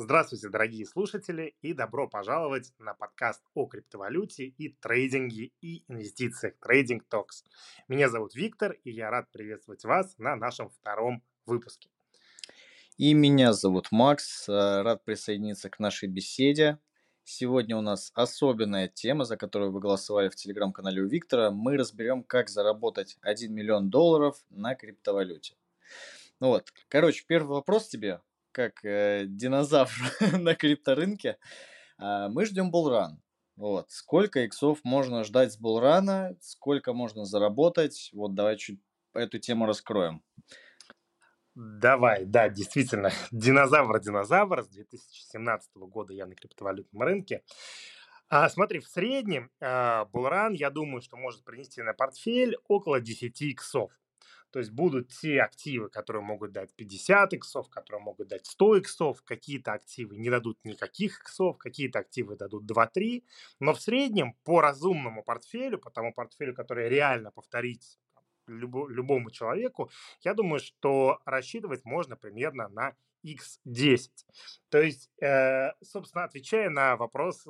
Здравствуйте, дорогие слушатели, и добро пожаловать на подкаст о криптовалюте и трейдинге и инвестициях Trading Talks. Меня зовут Виктор, и я рад приветствовать вас на нашем втором выпуске. И меня зовут Макс, рад присоединиться к нашей беседе. Сегодня у нас особенная тема, за которую вы голосовали в телеграм-канале у Виктора. Мы разберем, как заработать $1 миллион на криптовалюте. Ну вот, короче, первый вопрос тебе, как динозавр на крипторынке. Мы ждем буллран. Вот, сколько иксов можно ждать с буллрана, сколько можно заработать? Вот давай чуть эту тему раскроем. Давай, да, действительно, динозавр с 2017 года я на криптовалютном рынке. Смотри, в среднем буллран, я думаю, что может принести на портфель около 10 иксов. То есть будут те активы, которые могут дать 50 иксов, которые могут дать 100 иксов, какие-то активы не дадут никаких иксов, какие-то активы дадут 2-3, но в среднем по разумному портфелю, по тому портфелю, который реально повторить любому человеку, я думаю, что рассчитывать можно примерно на X10. То есть, собственно, отвечая на вопрос,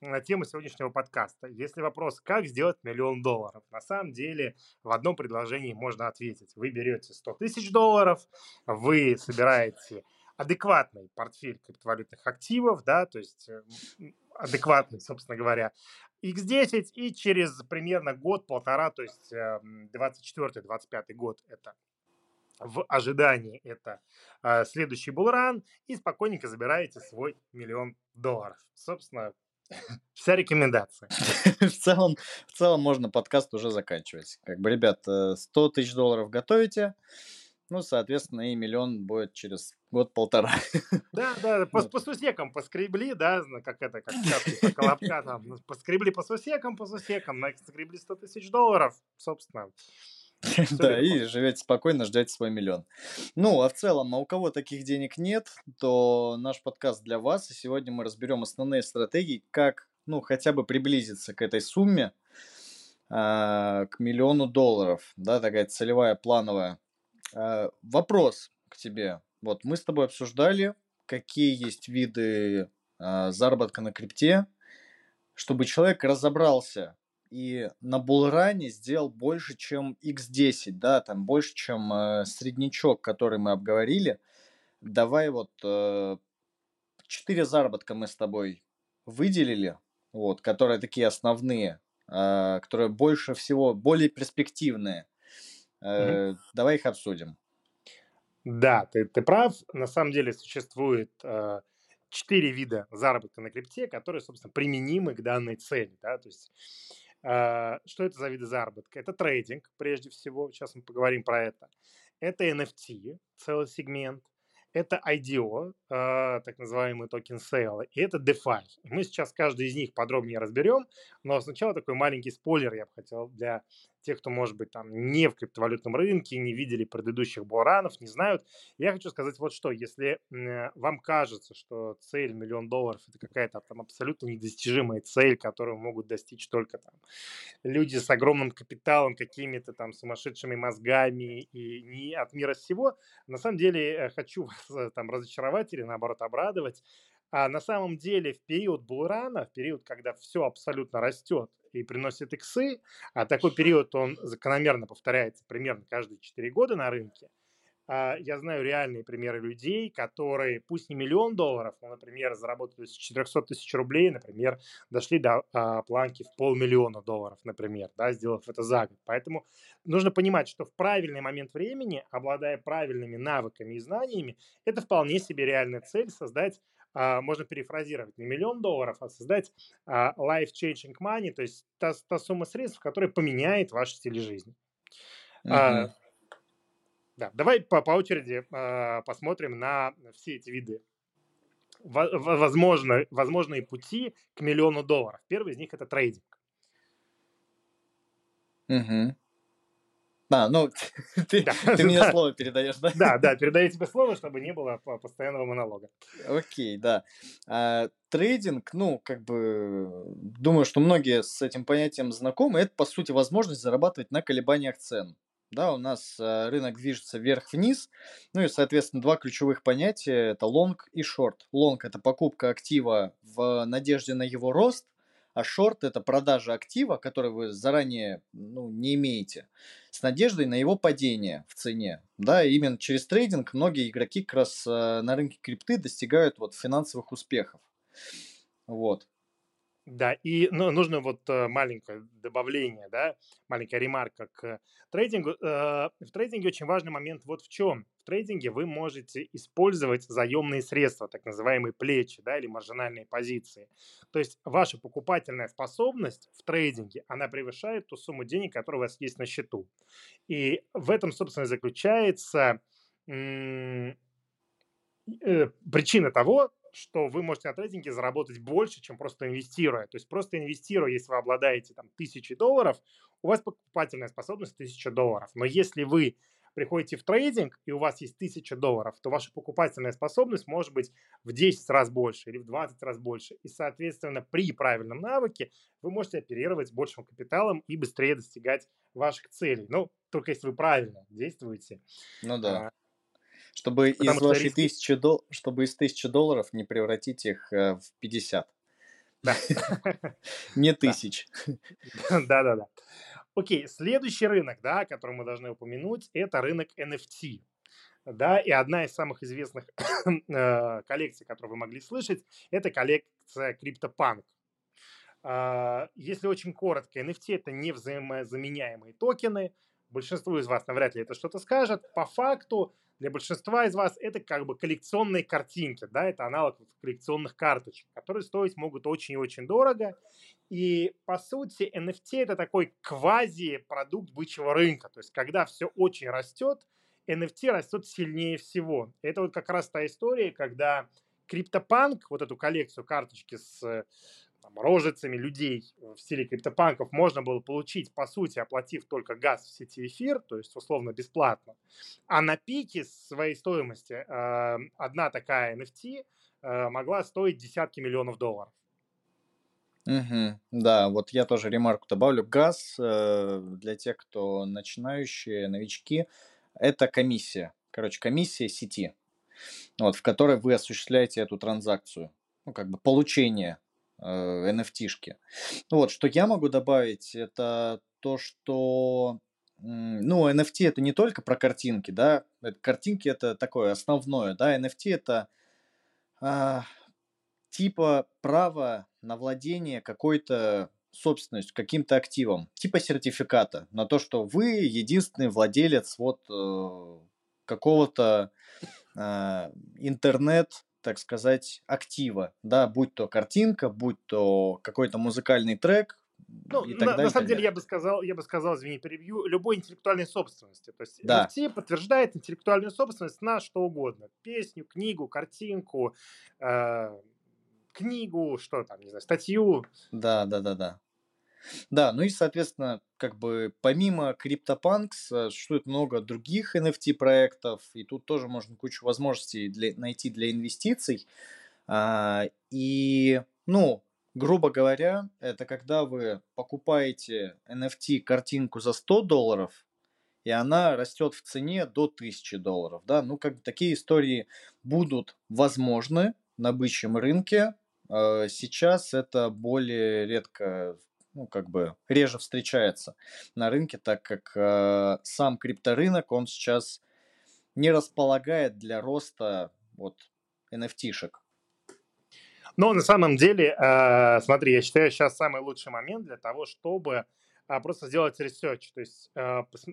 на тему сегодняшнего подкаста. Если вопрос, как сделать $1 миллион, на самом деле в одном предложении можно ответить. Вы берете $100 000, вы собираете адекватный портфель криптовалютных активов, да, то есть адекватный, собственно говоря, X10, и через примерно год-полтора, то есть 24-25 год это в ожидании, это следующий буллран, и спокойненько забираете свой $1 миллион. Собственно, вся рекомендация. В целом можно подкаст уже заканчивать. Как бы, ребят, $100 000 готовите, ну, соответственно, и $1 миллион будет через год-полтора. Да, по сусекам поскребли, да, как шапки по колобка, там, поскребли по сусекам, наскребли $100 000, собственно. Да, и живете спокойно, ждете свой $1 миллион. Ну, а в целом, а у кого таких денег нет, то наш подкаст для вас. И сегодня мы разберем основные стратегии, как, ну, хотя бы приблизиться к этой сумме, к $1 миллион. Да, такая целевая, плановая. Вопрос к тебе. Вот мы с тобой обсуждали, какие есть виды заработка на крипте, чтобы человек разобрался и на буллране сделал больше, чем X10, да, там больше, чем среднячок, который мы обговорили. Давай вот 4 заработка мы с тобой выделили, вот, которые такие основные, которые больше всего, более перспективные. Давай их обсудим. Да, ты прав. На самом деле существует 4 вида заработка на крипте, которые, собственно, применимы к данной цели, да, то есть что это за виды заработка? Это трейдинг, прежде всего, сейчас мы поговорим про это. Это NFT, целый сегмент. Это IDO, так называемые токен-сейлы, и это DeFi. Мы сейчас каждый из них подробнее разберем, но сначала такой маленький спойлер я бы хотел для тех, кто, может быть, там не в криптовалютном рынке, не видели предыдущих буллранов, не знают. Я хочу сказать вот что. Если вам кажется, что цель $1 миллион – это какая-то там абсолютно недостижимая цель, которую могут достичь только там люди с огромным капиталом, какими-то там сумасшедшими мозгами и не от мира сего, на самом деле хочу вас там разочаровать или, наоборот, обрадовать. А на самом деле в период буллрана, в период, когда все абсолютно растет и приносит иксы, а такой период, он закономерно повторяется примерно каждые 4 года на рынке, я знаю реальные примеры людей, которые, пусть не $1 миллион, но, например, заработали с 400 000 рублей, например, дошли до планки в $500 000, например, да, сделав это за год. Поэтому нужно понимать, что в правильный момент времени, обладая правильными навыками и знаниями, это вполне себе реальная цель создать, можно перефразировать, не $1 миллион, а создать life-changing money, то есть та сумма средств, которая поменяет ваш стиль жизни. Да, давай по очереди посмотрим на все эти виды. Возможные пути к $1 миллион. Первый из них – это трейдинг. Ты мне слово передаешь, да? Да, передаю тебе слово, чтобы не было постоянного монолога. Окей, да. Трейдинг, ну, как бы, думаю, что многие с этим понятием знакомы. Это, по сути, возможность зарабатывать на колебаниях цен. Да, у нас рынок движется вверх-вниз, ну и, соответственно, два ключевых понятия – это лонг и шорт. Лонг – это покупка актива в надежде на его рост, а шорт – это продажа актива, который вы заранее не имеете, с надеждой на его падение в цене. Да, именно через трейдинг многие игроки как раз на рынке крипты достигают финансовых успехов. Да, и нужно маленькое добавление, да, маленькая ремарка к трейдингу. В трейдинге очень важный момент в чем. В трейдинге вы можете использовать заемные средства, так называемые плечи, да, или маржинальные позиции. То есть ваша покупательная способность в трейдинге, она превышает ту сумму денег, которая у вас есть на счету. И в этом, собственно, заключается причина того, что вы можете на трейдинге заработать больше, чем просто инвестируя. То есть просто инвестируя, если вы обладаете $1000, у вас покупательная способность $1000. Но если вы приходите в трейдинг, и у вас есть $1000, то ваша покупательная способность может быть в 10 раз больше или в 20 раз больше. И, соответственно, при правильном навыке вы можете оперировать большим капиталом и быстрее достигать ваших целей. Ну, только если вы правильно действуете. Ну да. Чтобы из вашей $1000 не превратить их в 50. Да. Не тысяч. Да. Окей, следующий рынок, да, который мы должны упомянуть, это рынок NFT. Да, и одна из самых известных коллекций, которую вы могли слышать, это коллекция CryptoPunk. Если очень коротко, NFT – это невзаимозаменяемые токены. Большинству из вас навряд ли это что-то скажет. По факту, для большинства из вас это как бы коллекционные картинки, да, это аналог коллекционных карточек, которые стоить могут очень и очень дорого. И, по сути, NFT – это такой квази-продукт бычьего рынка. То есть, когда все очень растет, NFT растет сильнее всего. Это как раз та история, когда CryptoPunk, эту коллекцию карточки с рожицами людей в стиле криптопанков можно было получить, по сути, оплатив только газ в сети эфир, то есть условно бесплатно. А на пике своей стоимости одна такая NFT могла стоить десятки миллионов $10 миллионов. Угу. Да, я тоже ремарку добавлю. Газ для тех, кто начинающие, новички, это комиссия. Комиссия сети, в которой вы осуществляете эту транзакцию. Получение NFT-шки. Что я могу добавить, это то, что NFT это не только про картинки, да, картинки это такое основное, да, NFT это типа право на владение какой-то собственностью, каким-то активом, типа сертификата на то, что вы единственный владелец какого-то интернет, так сказать, актива, да, будь то картинка, будь то какой-то музыкальный трек. На самом деле, я бы сказал, извини, перебью, любой интеллектуальной собственности. То есть да. NFT подтверждает интеллектуальную собственность на что угодно. Песню, книгу, картинку, статью. Да. Да, ну и, соответственно, помимо CryptoPunks существует много других NFT-проектов, и тут тоже можно кучу возможностей найти для инвестиций. Грубо говоря, это когда вы покупаете NFT-картинку за $100, и она растет в цене до $1000. Да? Такие истории будут возможны на бычьем рынке. Сейчас это более редко, реже встречается на рынке, так как сам крипторынок, он сейчас не располагает для роста NFT-шек. Но на самом деле, смотри, я считаю, сейчас самый лучший момент для того, чтобы просто сделать research, то есть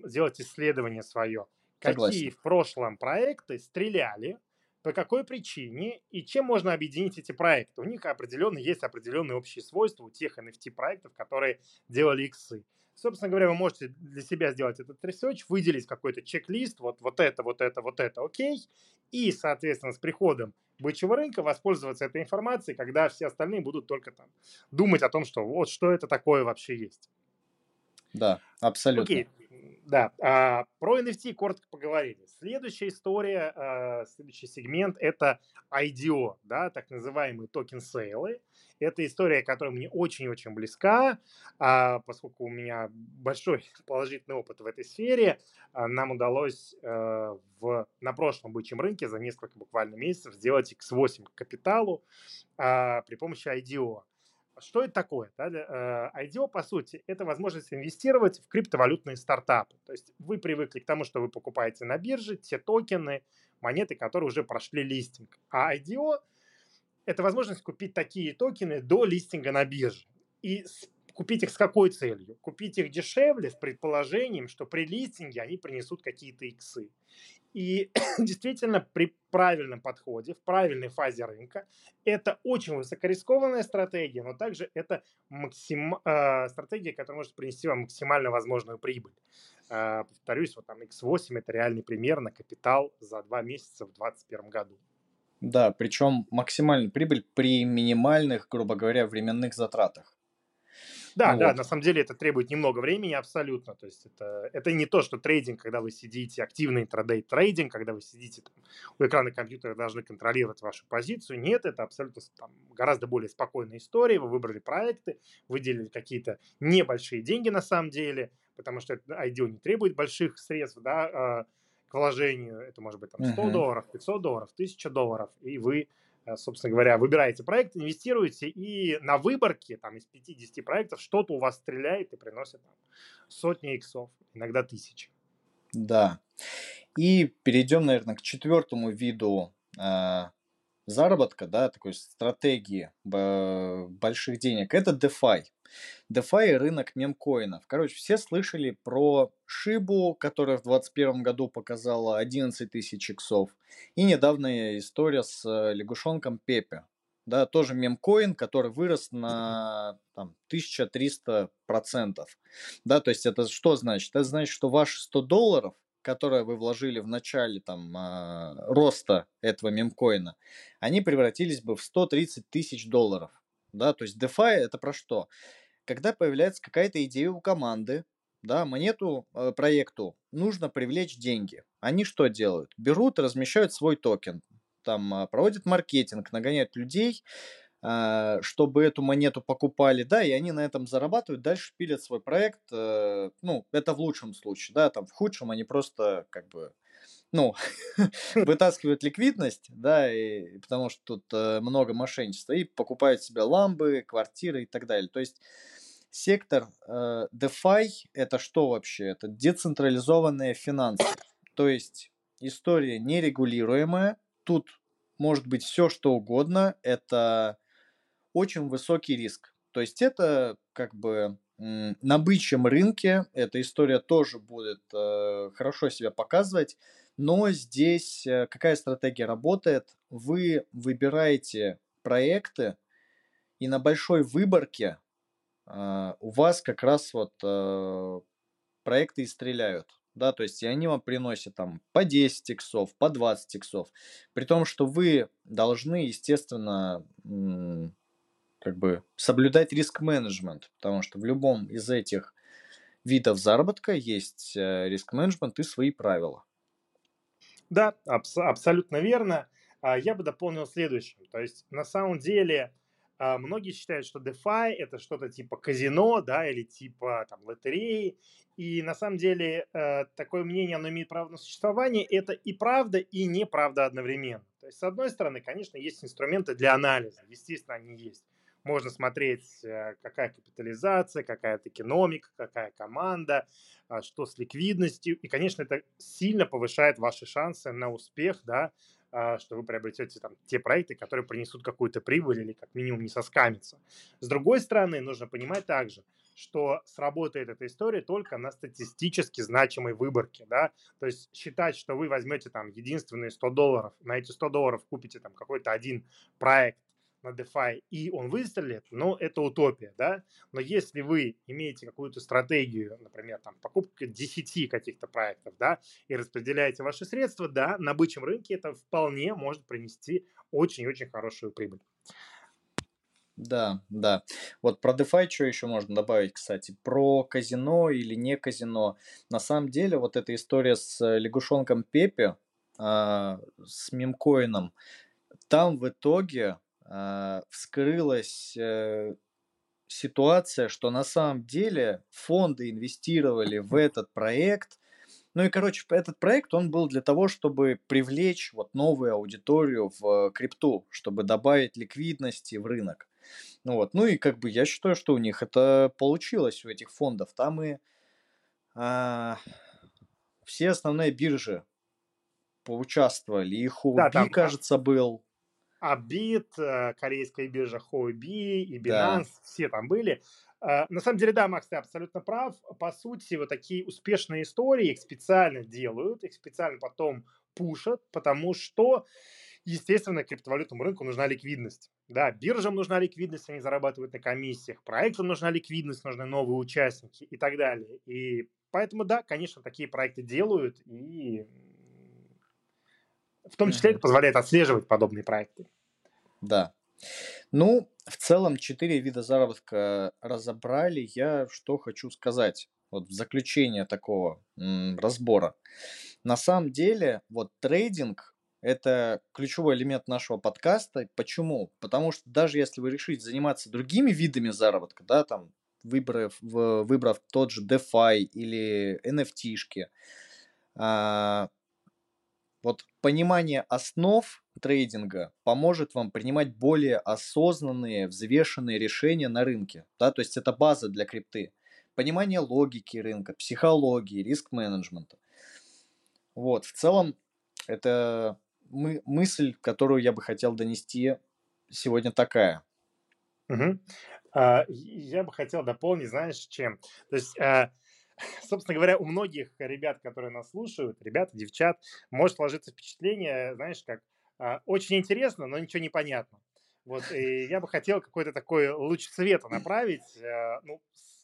сделать исследование свое. Согласен. Какие в прошлом проекты стреляли, по какой причине и чем можно объединить эти проекты. У них есть определенные общие свойства у тех NFT-проектов, которые делали иксы. Собственно говоря, вы можете для себя сделать этот ресерч, выделить какой-то чек-лист, вот это, окей. И, соответственно, с приходом бычьего рынка воспользоваться этой информацией, когда все остальные будут только думать о том, что что это такое вообще есть. Да, абсолютно. Окей. Да, про NFT коротко поговорили. Следующая история, следующий сегмент – это IDO, да, так называемые токен-сейлы. Это история, которая мне очень-очень близка, поскольку у меня большой положительный опыт в этой сфере. Нам удалось на прошлом бычьем рынке за несколько буквально месяцев сделать X8 к капиталу при помощи IDO. Что это такое? IDO, по сути, это возможность инвестировать в криптовалютные стартапы. То есть вы привыкли к тому, что вы покупаете на бирже те токены, монеты, которые уже прошли листинг. А IDO – это возможность купить такие токены до листинга на бирже. И купить их с какой целью? Купить их дешевле с предположением, что при листинге они принесут какие-то иксы. И действительно, при правильном подходе, в правильной фазе рынка, это очень высокорискованная стратегия, но также это стратегия, которая может принести вам максимально возможную прибыль. Повторюсь, вот там X8 – это реальный пример на капитал за 2 месяца в 2021 году. Да, причем максимальная прибыль при минимальных, грубо говоря, временных затратах. Да, вот. Да, на самом деле это требует немного времени абсолютно, то есть это не то, что трейдинг, когда вы сидите, активный интрадей-трейдинг, когда вы сидите там, у экрана компьютера должны контролировать вашу позицию, нет, это абсолютно там, гораздо более спокойная история, вы выбрали проекты, выделили какие-то небольшие деньги на самом деле, потому что IDO не требует больших средств, да, к вложению, это может быть там, $100, $500, $1000, и вы... собственно говоря, выбираете проект, инвестируете, и на выборке там, из 50 проектов что-то у вас стреляет и приносит там, сотни иксов, иногда тысячи. Да. И перейдем, наверное, к четвертому виду заработка, да, такой стратегии больших денег. Это DeFi. DeFi – рынок мемкоинов. Короче, все слышали про Шибу, которая в 2021 году показала 11 тысяч иксов. И недавняя история с лягушонком Pepe. Да, тоже мемкоин, который вырос на там, 1300%. Да, то есть это что значит? Это значит, что ваши $100, которые вы вложили в начале там, роста этого мемкоина, они превратились бы в $130 тысяч. Да, то есть DeFi это про что? Когда появляется какая-то идея у команды, да, монету, проекту нужно привлечь деньги. Они что делают? Берут и размещают свой токен, там проводят маркетинг, нагоняют людей, чтобы эту монету покупали, да, и они на этом зарабатывают, дальше пилят свой проект, ну, это в лучшем случае, да, там в худшем они просто как бы, ну, вытаскивают ликвидность, да, и, потому что тут много мошенничества, и покупают себе ламбы, квартиры и так далее. То есть сектор DeFi – это что вообще? Это децентрализованные финансы, то есть история нерегулируемая, тут может быть все, что угодно, это очень высокий риск. То есть это как бы на бычьем рынке эта история тоже будет хорошо себя показывать, но здесь какая стратегия работает? Вы выбираете проекты, и на большой выборке у вас как раз вот проекты и стреляют. Да, то есть и они вам приносят там по 10 иксов, по 20 иксов, при том, что вы должны, естественно, как бы соблюдать риск-менеджмент, потому что в любом из этих видов заработка есть риск-менеджмент и свои правила. Да, абсолютно верно. Я бы дополнил следующим. То есть на самом деле многие считают, что DeFi – это что-то типа казино, да, или типа там, лотереи. И на самом деле такое мнение, оно имеет право на существование. Это и правда, и неправда одновременно. То есть, с одной стороны, конечно, есть инструменты для анализа. Естественно, они есть. Можно смотреть, какая капитализация, какая токеномика, какая команда, что с ликвидностью. И, конечно, это сильно повышает ваши шансы на успех, да, что вы приобретете там, те проекты, которые принесут какую-то прибыль или как минимум не соскамятся. С другой стороны, нужно понимать также, что сработает эта история только на статистически значимой выборке. Да? То есть считать, что вы возьмете там, единственные $100, на эти $100 купите там, какой-то один проект на DeFi, и он выстрелит, но это утопия. Да? Но если вы имеете какую-то стратегию, например, там, покупка 10 каких-то проектов, да, и распределяете ваши средства, да, на бычьем рынке это вполне может принести очень-очень хорошую прибыль. Да. Вот про DeFi что еще можно добавить, кстати? Про казино или не казино. На самом деле, вот эта история с лягушонком Pepe, с мемкоином, там в итоге вскрылась ситуация, что на самом деле фонды инвестировали в этот проект. Ну и, короче, этот проект, он был для того, чтобы привлечь вот новую аудиторию в крипту, чтобы добавить ликвидности в рынок. Ну вот, ну и как бы я считаю, что у них это получилось, у этих фондов. Там и все основные биржи поучаствовали. И Huobi, да, там, кажется, был. Абит, корейская биржа Huobi и Binance, да. Все там были. На самом деле, да, Макс, ты абсолютно прав. По сути, вот такие успешные истории их специально делают, их специально потом пушат, потому что, естественно, криптовалютному рынку нужна ликвидность. Да, биржам нужна ликвидность, они зарабатывают на комиссиях, проектам нужна ликвидность, нужны новые участники и так далее. И поэтому, да, конечно, такие проекты делают, и в том числе это позволяет отслеживать подобные проекты. Да. Ну, в целом 4 вида заработка разобрали. Я что хочу сказать вот в заключение такого разбора. На самом деле, вот трейдинг – это ключевой элемент нашего подкаста. Почему? Потому что даже если вы решите заниматься другими видами заработка, да, там, выбрав тот же DeFi или NFT-шки, вот понимание основ трейдинга поможет вам принимать более осознанные, взвешенные решения на рынке. Да? То есть это база для крипты. Понимание логики рынка, психологии, риск-менеджмента. Вот. В целом, это мысль, которую я бы хотел донести сегодня такая. Угу. Я бы хотел дополнить, знаешь, чем? То есть... Собственно говоря, у многих ребят, которые нас слушают, ребят, девчат, может сложиться впечатление, знаешь, как очень интересно, но ничего не понятно. Вот, и я бы хотел какой-то такой луч света направить, ну,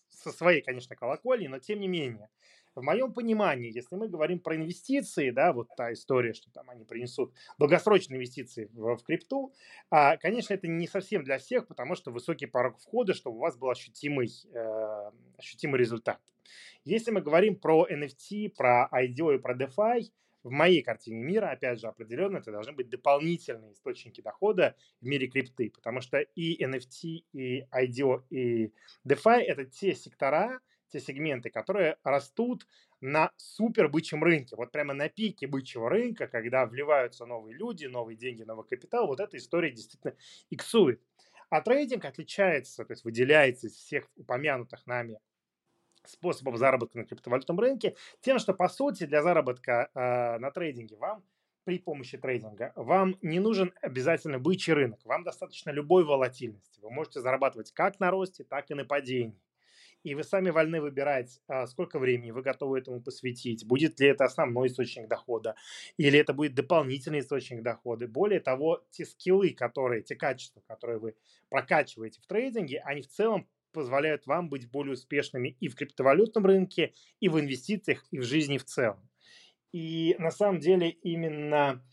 со своей, конечно, колокольни, но тем не менее. В моем понимании, если мы говорим про инвестиции, да, вот та история, что там они принесут долгосрочные инвестиции в крипту, конечно, это не совсем для всех, потому что высокий порог входа, чтобы у вас был ощутимый результат. Если мы говорим про NFT, про IDO и про DeFi, в моей картине мира, опять же, определенно это должны быть дополнительные источники дохода в мире крипты, потому что и NFT, и IDO, и DeFi – это те сектора, те сегменты, которые растут на супер бычьем рынке, вот прямо на пике бычьего рынка, когда вливаются новые люди, новые деньги, новый капитал, вот эта история действительно иксует. А трейдинг отличается, то есть выделяется из всех упомянутых нами способов заработка на криптовалютном рынке тем, что, по сути, для заработка на трейдинге вам, при помощи трейдинга, вам не нужен обязательно бычий рынок, вам достаточно любой волатильности. Вы можете зарабатывать как на росте, так и на падении. И вы сами вольны выбирать, сколько времени вы готовы этому посвятить, будет ли это основной источник дохода, или это будет дополнительный источник дохода. Более того, те скиллы, те качества, которые вы прокачиваете в трейдинге, они в целом позволяют вам быть более успешными и в криптовалютном рынке, и в инвестициях, и в жизни в целом. И на самом деле именно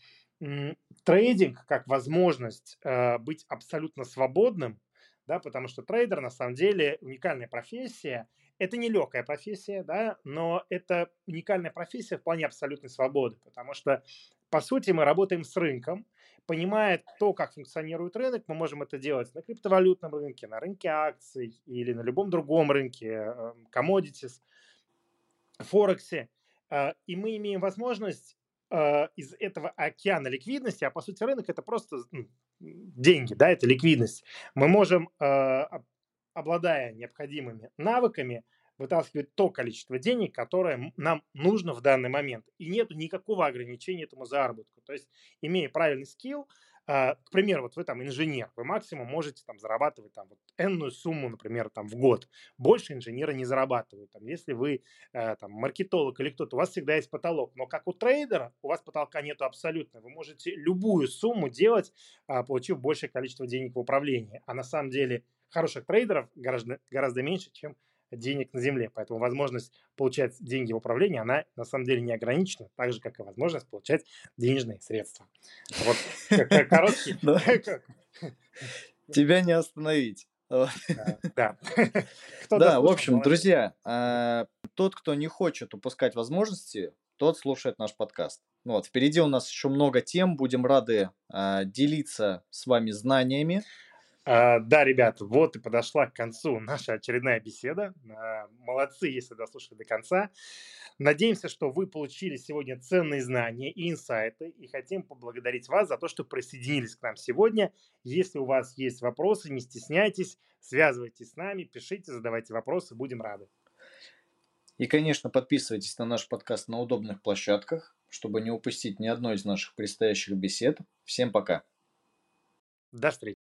трейдинг как возможность быть абсолютно свободным, да, потому что трейдер на самом деле уникальная профессия. Это не легкая профессия, да, но это уникальная профессия в плане абсолютной свободы, потому что, по сути, мы работаем с рынком. Понимая то, как функционирует рынок, мы можем это делать на криптовалютном рынке, на рынке акций или на любом другом рынке, commodities, форексе. И мы имеем возможность из этого океана ликвидности, а по сути рынок – это просто деньги, да, это ликвидность. Мы можем, обладая необходимыми навыками, вытаскивать то количество денег, которое нам нужно в данный момент. И нет никакого ограничения этому заработку. То есть, имея правильный скилл, к примеру, вот вы там инженер, вы максимум можете там зарабатывать там вот энную сумму, например, там в год. Больше инженеры не зарабатывают. Там, если вы там маркетолог или кто-то, у вас всегда есть потолок. Но как у трейдера, у вас потолка нету абсолютно. Вы можете любую сумму делать, получив большее количество денег в управлении. А на самом деле хороших трейдеров гораздо меньше, чем денег на земле. Поэтому возможность получать деньги в управлении, она на самом деле не ограничена, так же, как и возможность получать денежные средства. Вот короткий. Тебя не остановить. Да, в общем, друзья, тот, кто не хочет упускать возможности, тот слушает наш подкаст. Вот, впереди у нас еще много тем, будем рады делиться с вами знаниями. Да, ребят, вот и подошла к концу наша очередная беседа. Молодцы, если дослушали до конца. Надеемся, что вы получили сегодня ценные знания и инсайты. И хотим поблагодарить вас за то, что присоединились к нам сегодня. Если у вас есть вопросы, не стесняйтесь, связывайтесь с нами, пишите, задавайте вопросы, будем рады. И, конечно, подписывайтесь на наш подкаст на удобных площадках, чтобы не упустить ни одной из наших предстоящих бесед. Всем пока. До встречи.